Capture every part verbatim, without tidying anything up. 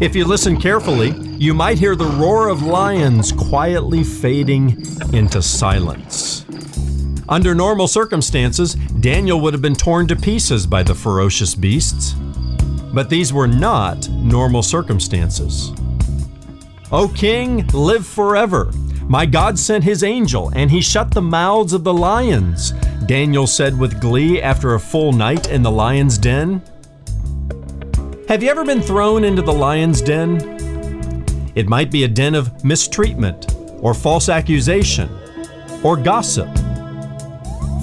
If you listen carefully, you might hear the roar of lions quietly fading into silence. Under normal circumstances, Daniel would have been torn to pieces by the ferocious beasts. But these were not normal circumstances. O King, live forever. My God sent his angel, and he shut the mouths of the lions, Daniel said with glee after a full night in the lion's den. Have you ever been thrown into the lion's den? It might be a den of mistreatment, or false accusation, or gossip.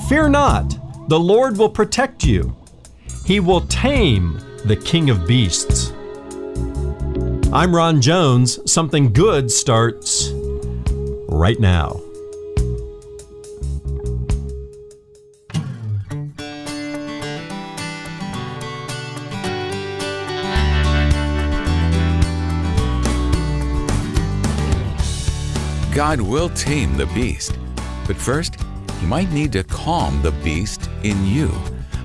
Fear not, the Lord will protect you. He will tame the king of beasts. I'm Ron Jones. Something Good starts right now. God will tame the beast, but first, you might need to calm the beast in you.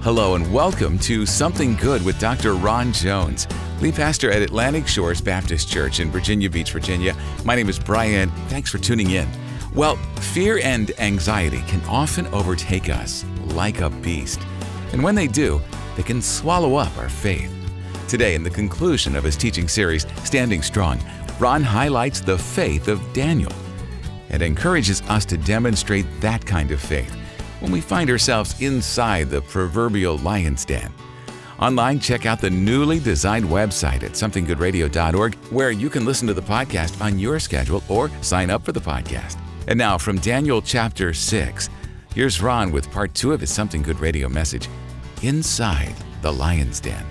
Hello and welcome to Something Good with Doctor Ron Jones, lead pastor at Atlantic Shores Baptist Church in Virginia Beach, Virginia. My name is Brian. Thanks for tuning in. Well, fear and anxiety can often overtake us like a beast. And when they do, they can swallow up our faith. Today, in the conclusion of his teaching series, Standing Strong, Ron highlights the faith of Daniel and encourages us to demonstrate that kind of faith when we find ourselves inside the proverbial lion's den. Online, check out the newly designed website at something good radio dot org, where you can listen to the podcast on your schedule or sign up for the podcast. And now, from Daniel chapter six, here's Ron with part two of his Something Good Radio message, Inside the Lion's Den.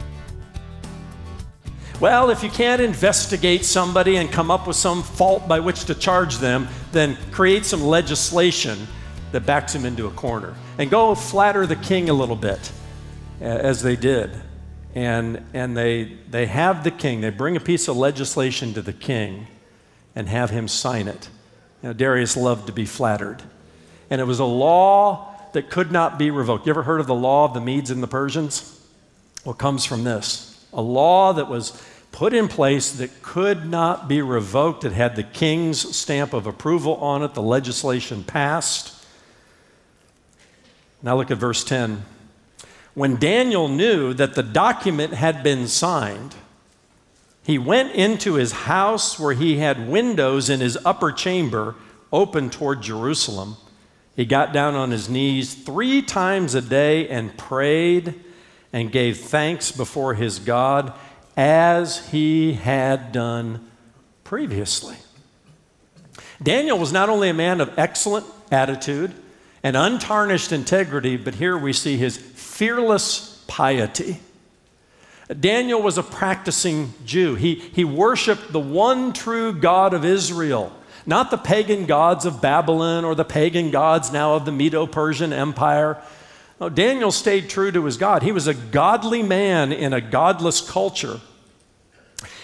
Well, if you can't investigate somebody and come up with some fault by which to charge them, then create some legislation that backs them into a corner. And go flatter the king a little bit, as they did. And and they they have the king. They bring a piece of legislation to the king and have him sign it. You know, Darius loved to be flattered. And it was a law that could not be revoked. You ever heard of the law of the Medes and the Persians? Well, it comes from this. A law that was put in place that could not be revoked. It had the king's stamp of approval on it. The legislation passed. Now look at verse ten. When Daniel knew that the document had been signed, he went into his house where he had windows in his upper chamber open toward Jerusalem. He got down on his knees three times a day and prayed and gave thanks before his God as he had done previously. Daniel was not only a man of excellent attitude and untarnished integrity, but here we see his fearless piety. Daniel was a practicing Jew. He, he worshiped the one true God of Israel, not the pagan gods of Babylon or the pagan gods now of the Medo-Persian Empire. No, Daniel stayed true to his God. He was a godly man in a godless culture.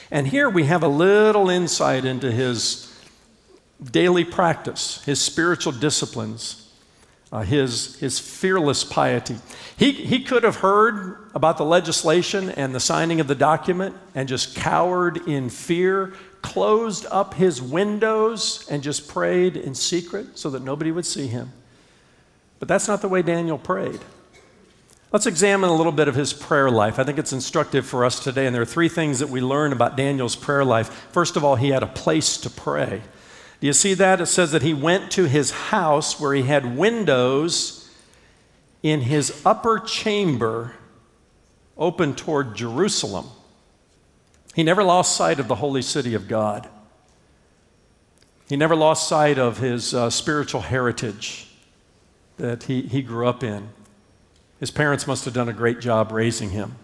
And here we have a little insight into his daily practice, his spiritual disciplines, uh, his, his fearless piety. He, he could have heard about the legislation and the signing of the document and just cowered in fear, closed up his windows, and just prayed in secret so that nobody would see him. But that's not the way Daniel prayed. Let's examine a little bit of his prayer life. I think it's instructive for us today, and there are three things that we learn about Daniel's prayer life. First of all, he had a place to pray. Do you see that? It says that he went to his house where he had windows in his upper chamber open toward Jerusalem. He never lost sight of the holy city of God. He never lost sight of his uh, spiritual heritage that he, he grew up in. His parents must have done a great job raising him,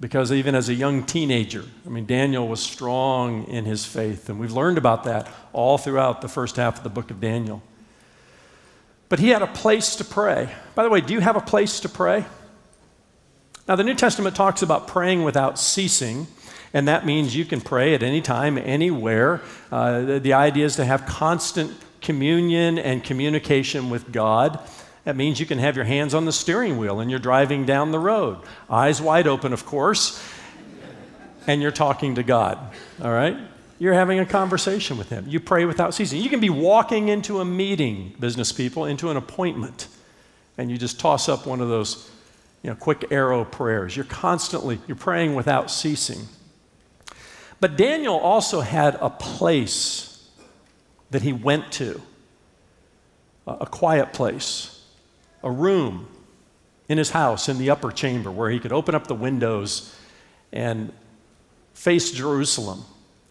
because even as a young teenager, I mean, Daniel was strong in his faith, and we've learned about that all throughout the first half of the book of Daniel. But he had a place to pray. By the way, do you have a place to pray? Now, the New Testament talks about praying without ceasing, and that means you can pray at any time, anywhere. Uh, the, the idea is to have constant communion and communication with God. That means you can have your hands on the steering wheel and you're driving down the road. Eyes wide open, of course. and you're talking to God, all right? You're having a conversation with him. You pray without ceasing. You can be walking into a meeting, business people, into an appointment, and you just toss up one of those, you know, quick arrow prayers. You're constantly, you're praying without ceasing. But Daniel also had a place that he went to, a quiet place, a room in his house in the upper chamber where he could open up the windows and face Jerusalem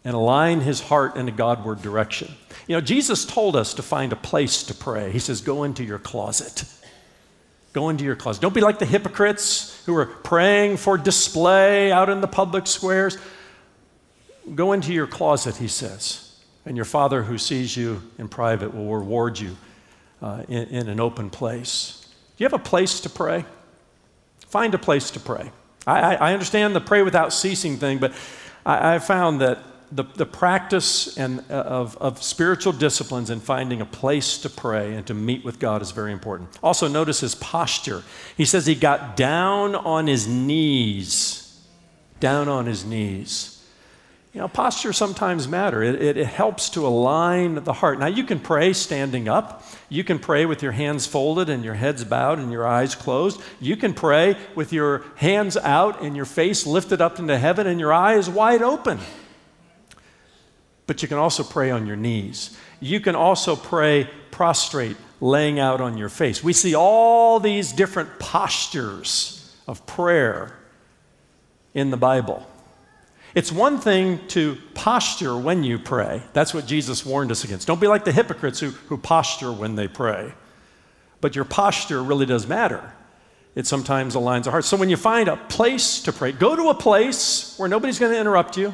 and align his heart in a Godward direction. You know, Jesus told us to find a place to pray. He says, go into your closet. Go into your closet. Don't be like the hypocrites who are praying for display out in the public squares. Go into your closet, he says, and your Father who sees you in private will reward you uh, in, in an open place. Do you have a place to pray? Find a place to pray. I, I understand the pray without ceasing thing, but I, I found that the, the practice and uh, of, of spiritual disciplines and finding a place to pray and to meet with God is very important. Also, notice his posture. He says he got down on his knees, down on his knees. You know, posture sometimes matter. It, it, it helps to align the heart. Now, you can pray standing up. You can pray with your hands folded and your heads bowed and your eyes closed. You can pray with your hands out and your face lifted up into heaven and your eyes wide open. But you can also pray on your knees. You can also pray prostrate, laying out on your face. We see all these different postures of prayer in the Bible. It's one thing to posture when you pray. That's what Jesus warned us against. Don't be like the hypocrites who, who posture when they pray. But your posture really does matter. It sometimes aligns our hearts. So when you find a place to pray, go to a place where nobody's going to interrupt you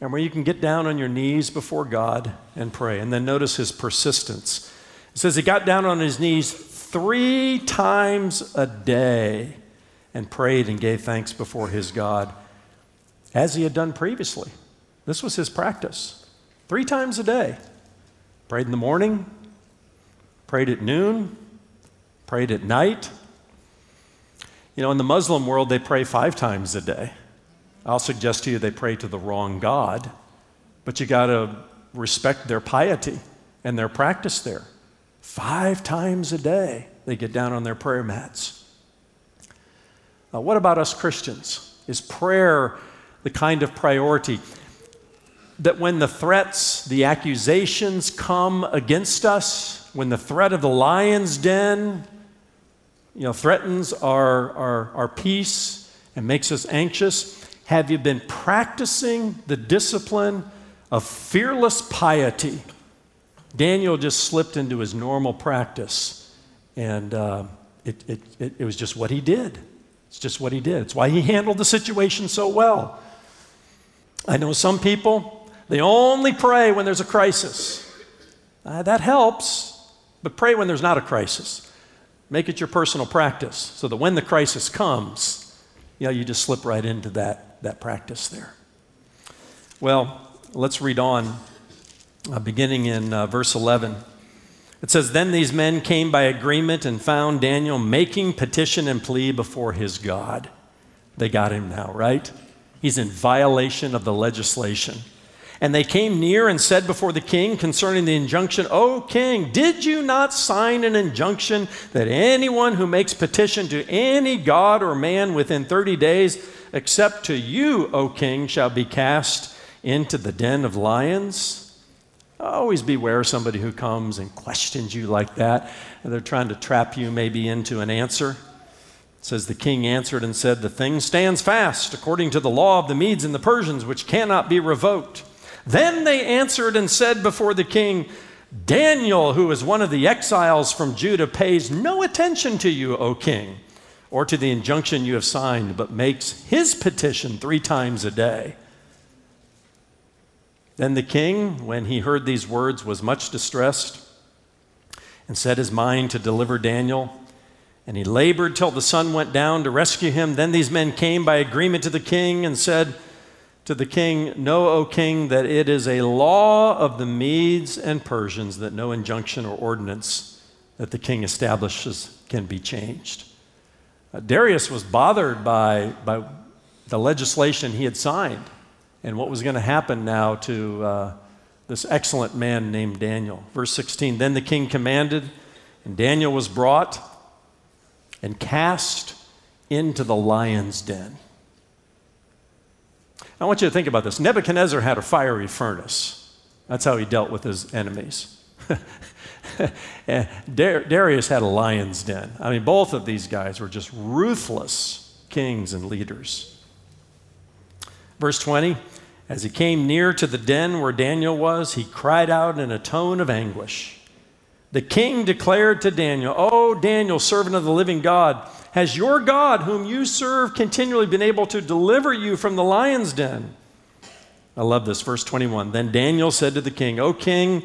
and where you can get down on your knees before God and pray. And then notice his persistence. It says he got down on his knees three times a day and prayed and gave thanks before his God, as he had done previously. This was his practice. Three times a day. Prayed in the morning, prayed at noon, prayed at night. You know, in the Muslim world, they pray five times a day. I'll suggest to you they pray to the wrong God, but you got to respect their piety and their practice there. Five times a day, they get down on their prayer mats. Now, what about us Christians? Is prayer the kind of priority that when the threats, the accusations come against us, when the threat of the lion's den, you know, threatens our, our, our peace and makes us anxious, have you been practicing the discipline of fearless piety? Daniel just slipped into his normal practice, and uh, it, it, it, it was just what he did. It's just what he did. It's why he handled the situation so well. I know some people, they only pray when there's a crisis. Uh, that helps, but pray when there's not a crisis. Make it your personal practice so that when the crisis comes, you know, you just slip right into that, that practice there. Well, let's read on, uh, beginning in uh, verse eleven. It says, then these men came by agreement and found Daniel making petition and plea before his God. They got him now, right? He's in violation of the legislation. And they came near and said before the king concerning the injunction, O king, did you not sign an injunction that anyone who makes petition to any god or man within thirty days, except to you, O king, shall be cast into the den of lions? Always beware somebody who comes and questions you like that, and they're trying to trap you maybe into an answer. It says, the king answered and said, the thing stands fast according to the law of the Medes and the Persians, which cannot be revoked. Then they answered and said before the king, Daniel, who is one of the exiles from Judah, pays no attention to you, O king, or to the injunction you have signed, but makes his petition three times a day. Then the king, when he heard these words, was much distressed and set his mind to deliver Daniel. And he labored till the sun went down to rescue him. Then these men came by agreement to the king and said to the king, know, O king, that it is a law of the Medes and Persians that no injunction or ordinance that the king establishes can be changed. Uh, Darius was bothered by, by the legislation he had signed. and what was going to happen now to uh, this excellent man named Daniel. Verse sixteen, then the king commanded, and Daniel was brought and cast into the lion's den. I want you to think about this. Nebuchadnezzar had a fiery furnace. That's how he dealt with his enemies. Darius had a lion's den. I mean, both of these guys were just ruthless kings and leaders. Verse twenty, as he came near to the den where Daniel was, he cried out in a tone of anguish. The king declared to Daniel, "O Daniel, servant of the living God, has your God, whom you serve, continually been able to deliver you from the lion's den?" I love this, verse twenty-one. Then Daniel said to the king, "O king,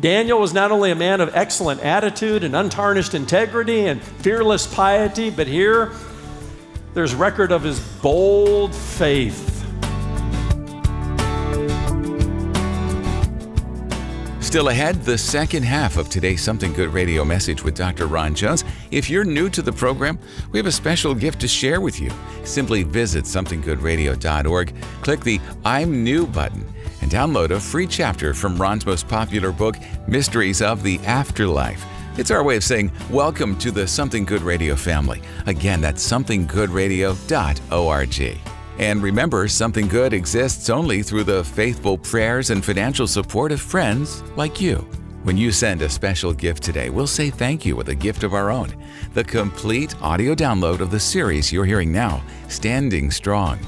Daniel was not only a man of excellent attitude and untarnished integrity and fearless piety, but here there's record of his bold faith. Still ahead, the second half of today's Something Good radio message with Doctor Ron Jones. If you're new to the program, we have a special gift to share with you. Simply visit something good radio dot org, click the I'm New button, and download a free chapter from Ron's most popular book, Mysteries of the Afterlife. It's our way of saying welcome to the Something Good Radio family. Again, that's something good radio dot org. And remember, Something Good exists only through the faithful prayers and financial support of friends like you. When you send a special gift today, we'll say thank you with a gift of our own. The complete audio download of the series you're hearing now, Standing Strong.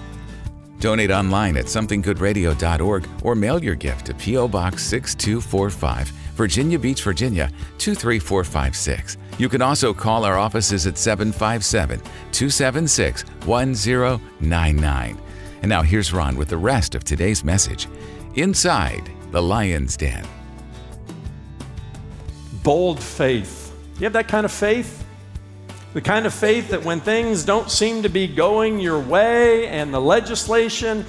Donate online at something good radio dot org or mail your gift to P O Box six two four five, Virginia Beach, Virginia two three four five six. You can also call our offices at seven five seven, two seven six, one zero nine nine. And now here's Ron with the rest of today's message. Inside the Lion's Den. Bold faith. You have that kind of faith? The kind of faith that when things don't seem to be going your way and the legislation,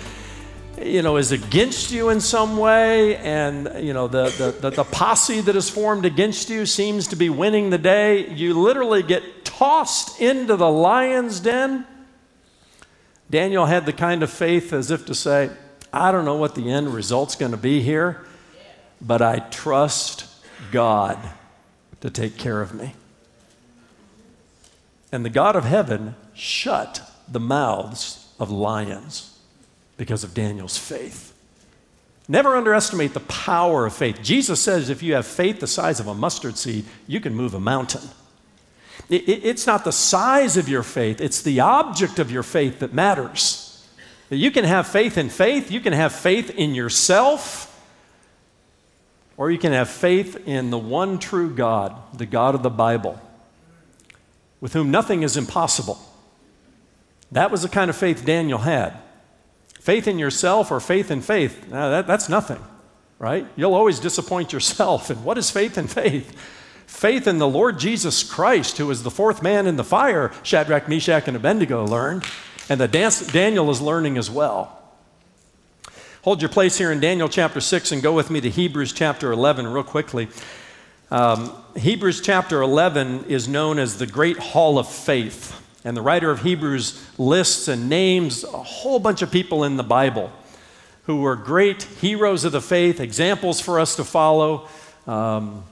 you know, is against you in some way, and, you know, the, the, the, the posse that is formed against you seems to be winning the day, you literally get tossed into the lion's den. Daniel had the kind of faith as if to say, I don't know what the end result's going to be here, but I trust God to take care of me. And the God of heaven shut the mouths of lions because of Daniel's faith. Never underestimate the power of faith. Jesus says if you have faith the size of a mustard seed, you can move a mountain. It's not the size of your faith, it's the object of your faith that matters. You can have faith in faith, you can have faith in yourself, or you can have faith in the one true God, the God of the Bible, with whom nothing is impossible. That was the kind of faith Daniel had. Faith in yourself or faith in faith, now that, that's nothing, right? You'll always disappoint yourself. And what is faith in faith? Faith in the Lord Jesus Christ, who is the fourth man in the fire, Shadrach, Meshach, and Abednego learned, and that Daniel is learning as well. Hold your place here in Daniel chapter six and go with me to Hebrews chapter eleven real quickly. Um, Hebrews chapter eleven is known as the Great Hall of Faith, and the writer of Hebrews lists and names a whole bunch of people in the Bible who were great heroes of the faith, examples for us to follow. Um,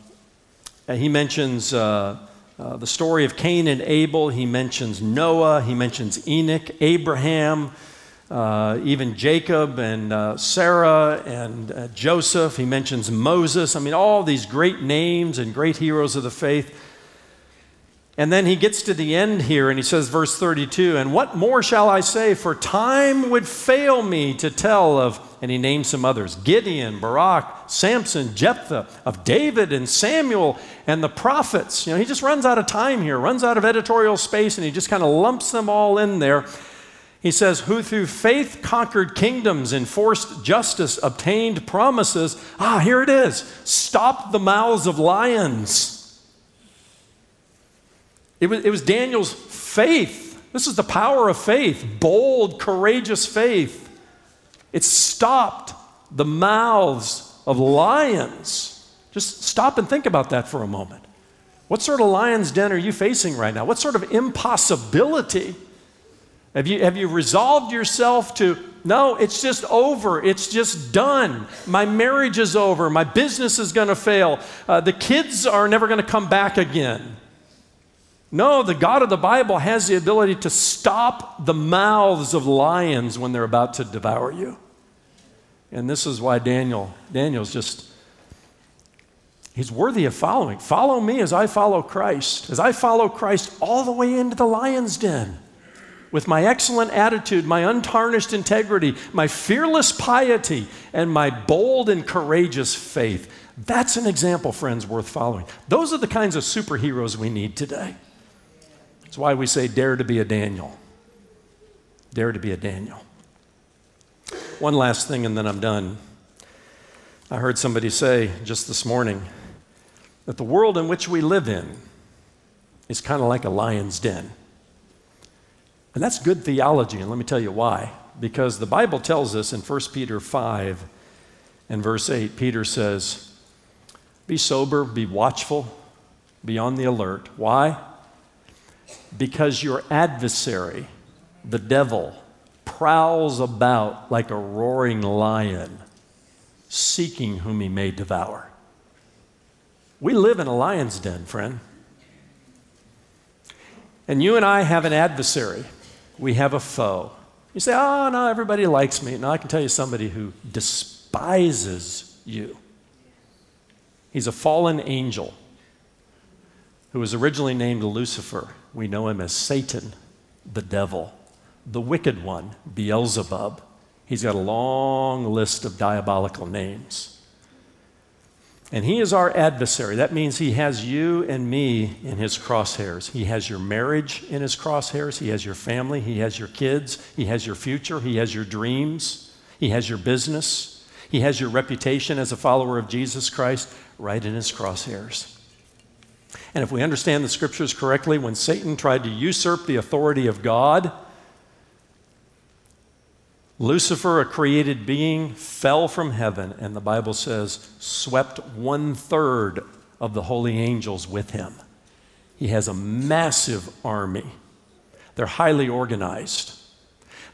he mentions uh, uh, the story of Cain and Abel. He mentions Noah. He mentions Enoch, Abraham, Uh, even Jacob and uh, Sarah and uh, Joseph. He mentions Moses. I mean, all these great names and great heroes of the faith. And then he gets to the end here and he says, verse thirty-two, "And what more shall I say? For time would fail me to tell of," and he names some others, "Gideon, Barak, Samson, Jephthah, of David and Samuel and the prophets." You know, he just runs out of time here, runs out of editorial space, and he just kind of lumps them all in there. He says, who through faith conquered kingdoms, enforced justice, obtained promises. Ah, here it is. Stopped the mouths of lions. It was, it was Daniel's faith. This is the power of faith. Bold, courageous faith. It stopped the mouths of lions. Just stop and think about that for a moment. What sort of lion's den are you facing right now? What sort of impossibility? Have you, have you resolved yourself to, no, it's just over. It's just done. My marriage is over. My business is going to fail. Uh, the kids are never going to come back again. No, the God of the Bible has the ability to stop the mouths of lions when they're about to devour you. And this is why Daniel, Daniel's just, he's worthy of following. Follow me as I follow Christ. As I follow Christ all the way into the lion's den. With my excellent attitude, my untarnished integrity, my fearless piety, and my bold and courageous faith. That's an example, friends, worth following. Those are the kinds of superheroes we need today. That's why we say, dare to be a Daniel. Dare to be a Daniel. One last thing, and then I'm done. I heard somebody say just this morning that the world in which we live in is kind of like a lion's den. And that's good theology, and let me tell you why. Because the Bible tells us in First Peter five and verse eight, Peter says, be sober, be watchful, be on the alert. Why? Because your adversary, the devil, prowls about like a roaring lion, seeking whom he may devour. We live in a lion's den, friend. And you and I have an adversary. We have a foe. You say, oh, no, everybody likes me. No, I can tell you somebody who despises you. He's a fallen angel who was originally named Lucifer. We know him as Satan, the devil, the wicked one, Beelzebub. He's got a long list of diabolical names. And he is our adversary. That means he has you and me in his crosshairs. He has your marriage in his crosshairs. He has your family. He has your kids. He has your future. He has your dreams. He has your business. He has your reputation as a follower of Jesus Christ right in his crosshairs. And if we understand the scriptures correctly, when Satan tried to usurp the authority of God, Lucifer, a created being, fell from heaven, and the Bible says, swept one-third of the holy angels with him. He has a massive army. They're highly organized.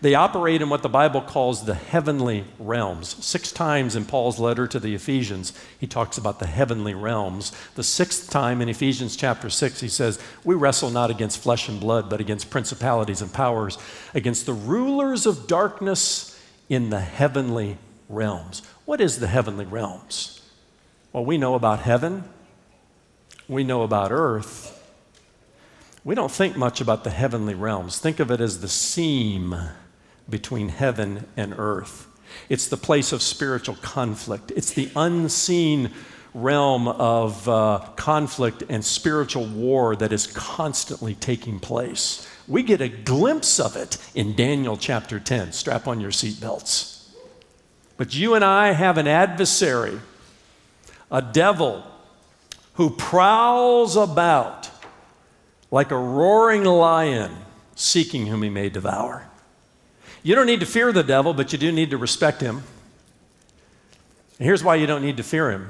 They operate in what the Bible calls the heavenly realms. Six times in Paul's letter to the Ephesians, he talks about the heavenly realms. The sixth time in Ephesians chapter six, he says, we wrestle not against flesh and blood, but against principalities and powers, against the rulers of darkness in the heavenly realms. What is the heavenly realms? Well, we know about heaven. We know about earth. We don't think much about the heavenly realms. Think of it as the seam between heaven and earth. It's the place of spiritual conflict. It's the unseen realm of uh, conflict and spiritual war that is constantly taking place. We get a glimpse of it in Daniel chapter ten. Strap on your seatbelts. But you and I have an adversary, a devil who prowls about like a roaring lion seeking whom he may devour. You don't need to fear the devil, but you do need to respect him. And here's why you don't need to fear him.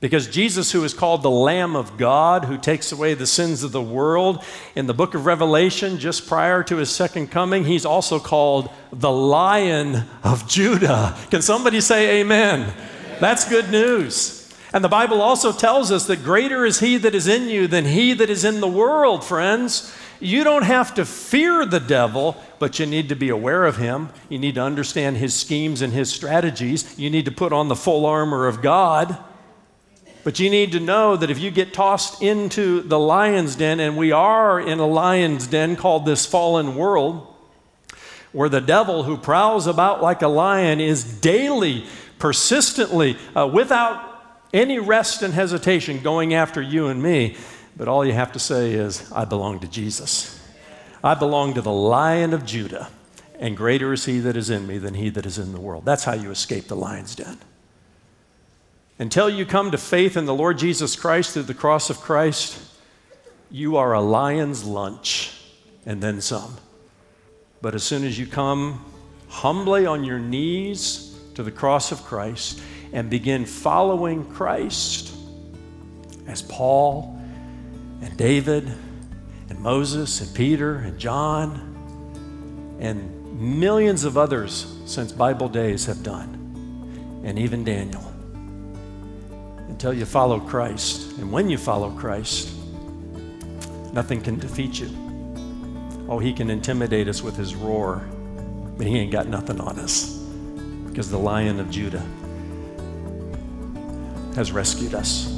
Because Jesus, who is called the Lamb of God, who takes away the sins of the world, in the book of Revelation, just prior to his second coming, he's also called the Lion of Judah. Can somebody say amen? Amen. That's good news. And the Bible also tells us that greater is he that is in you than he that is in the world, friends. You don't have to fear the devil, but you need to be aware of him. You need to understand his schemes and his strategies. You need to put on the full armor of God. But you need to know that if you get tossed into the lion's den, and we are in a lion's den called this fallen world, where the devil who prowls about like a lion is daily, persistently, uh, without any rest and hesitation going after you and me, but all you have to say is, I belong to Jesus. I belong to the Lion of Judah, and greater is he that is in me than he that is in the world. That's how you escape the lion's den. Until you come to faith in the Lord Jesus Christ through the cross of Christ, you are a lion's lunch and then some. But as soon as you come humbly on your knees to the cross of Christ and begin following Christ, as Paul and David and Moses and Peter and John and millions of others since Bible days have done, and even Daniel, until you follow Christ. And when you follow Christ, nothing can defeat you. Oh, he can intimidate us with his roar, but he ain't got nothing on us, because the Lion of Judah has rescued us.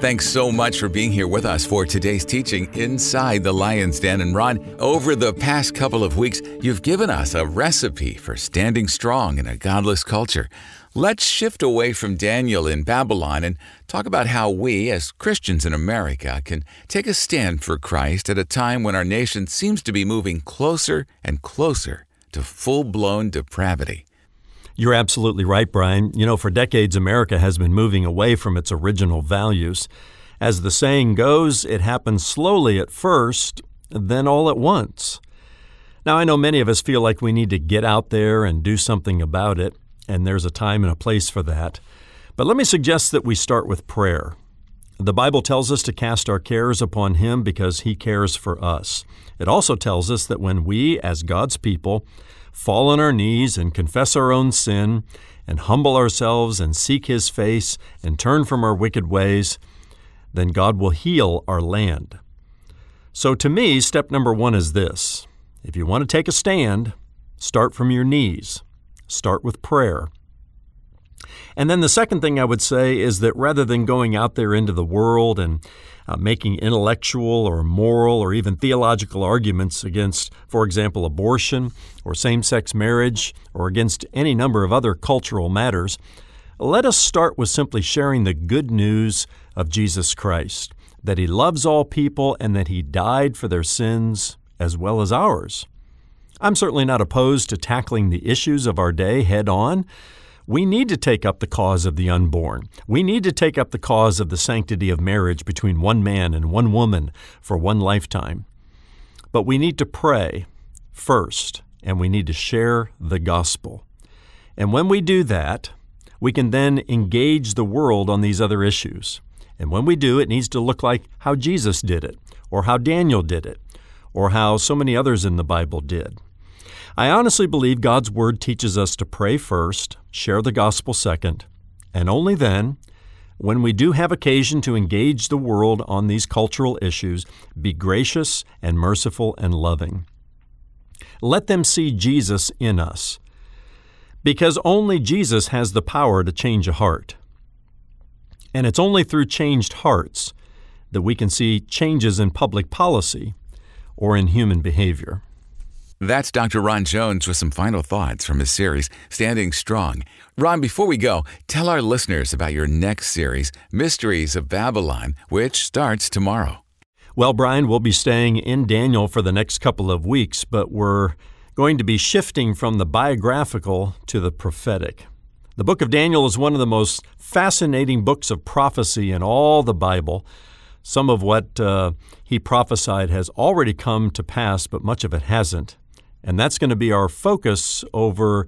Thanks so much for being here with us for today's teaching, Inside the Lion's Den. And Ron, over the past couple of weeks, you've given us a recipe for standing strong in a godless culture. Let's shift away from Daniel in Babylon and talk about how we, as Christians in America, can take a stand for Christ at a time when our nation seems to be moving closer and closer to full-blown depravity. You're absolutely right, Brian. You know, for decades, America has been moving away from its original values. As the saying goes, it happens slowly at first, then all at once. Now, I know many of us feel like we need to get out there and do something about it, and there's a time and a place for that. But let me suggest that we start with prayer. The Bible tells us to cast our cares upon Him because He cares for us. It also tells us that when we, as God's people, fall on our knees and confess our own sin and humble ourselves and seek His face and turn from our wicked ways, then God will heal our land. So to me, step number one is this. If you want to take a stand, start from your knees. Start with prayer. And then the second thing I would say is that rather than going out there into the world and uh, making intellectual or moral or even theological arguments against, for example, abortion or same-sex marriage or against any number of other cultural matters, let us start with simply sharing the good news of Jesus Christ, that He loves all people and that He died for their sins as well as ours. I'm certainly not opposed to tackling the issues of our day head-on. We need to take up the cause of the unborn. We need to take up the cause of the sanctity of marriage between one man and one woman for one lifetime. But we need to pray first, and we need to share the gospel. And when we do that, we can then engage the world on these other issues. And when we do, it needs to look like how Jesus did it, or how Daniel did it, or how so many others in the Bible did. I honestly believe God's Word teaches us to pray first, share the gospel second, and only then, when we do have occasion to engage the world on these cultural issues, be gracious and merciful and loving. Let them see Jesus in us, because only Jesus has the power to change a heart. And it's only through changed hearts that we can see changes in public policy or in human behavior. That's Doctor Ron Jones with some final thoughts from his series, Standing Strong. Ron, before we go, tell our listeners about your next series, Mysteries of Babylon, which starts tomorrow. Well, Brian, we'll be staying in Daniel for the next couple of weeks, but we're going to be shifting from the biographical to the prophetic. The book of Daniel is one of the most fascinating books of prophecy in all the Bible. Some of what uh, he prophesied has already come to pass, but much of it hasn't. And that's going to be our focus over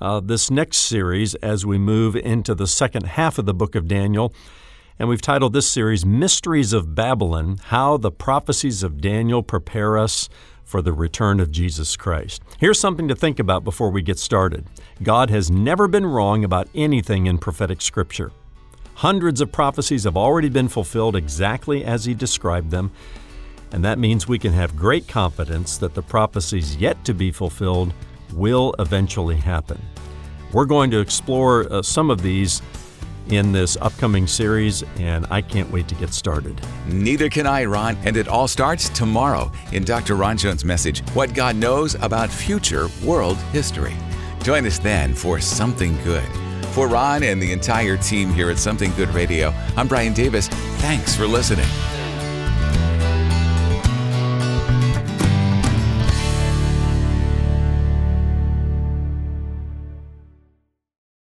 uh, this next series as we move into the second half of the book of Daniel. And we've titled this series, Mysteries of Babylon, How the Prophecies of Daniel Prepare Us for the Return of Jesus Christ. Here's something to think about before we get started. God has never been wrong about anything in prophetic scripture. Hundreds of prophecies have already been fulfilled exactly as He described them, and that means we can have great confidence that the prophecies yet to be fulfilled will eventually happen. We're going to explore uh, some of these in this upcoming series, and I can't wait to get started. Neither can I, Ron, and it all starts tomorrow in Doctor Ron Jones' message, What God Knows About Future World History. Join us then for Something Good. For Ron and the entire team here at Something Good Radio, I'm Brian Davis. Thanks for listening.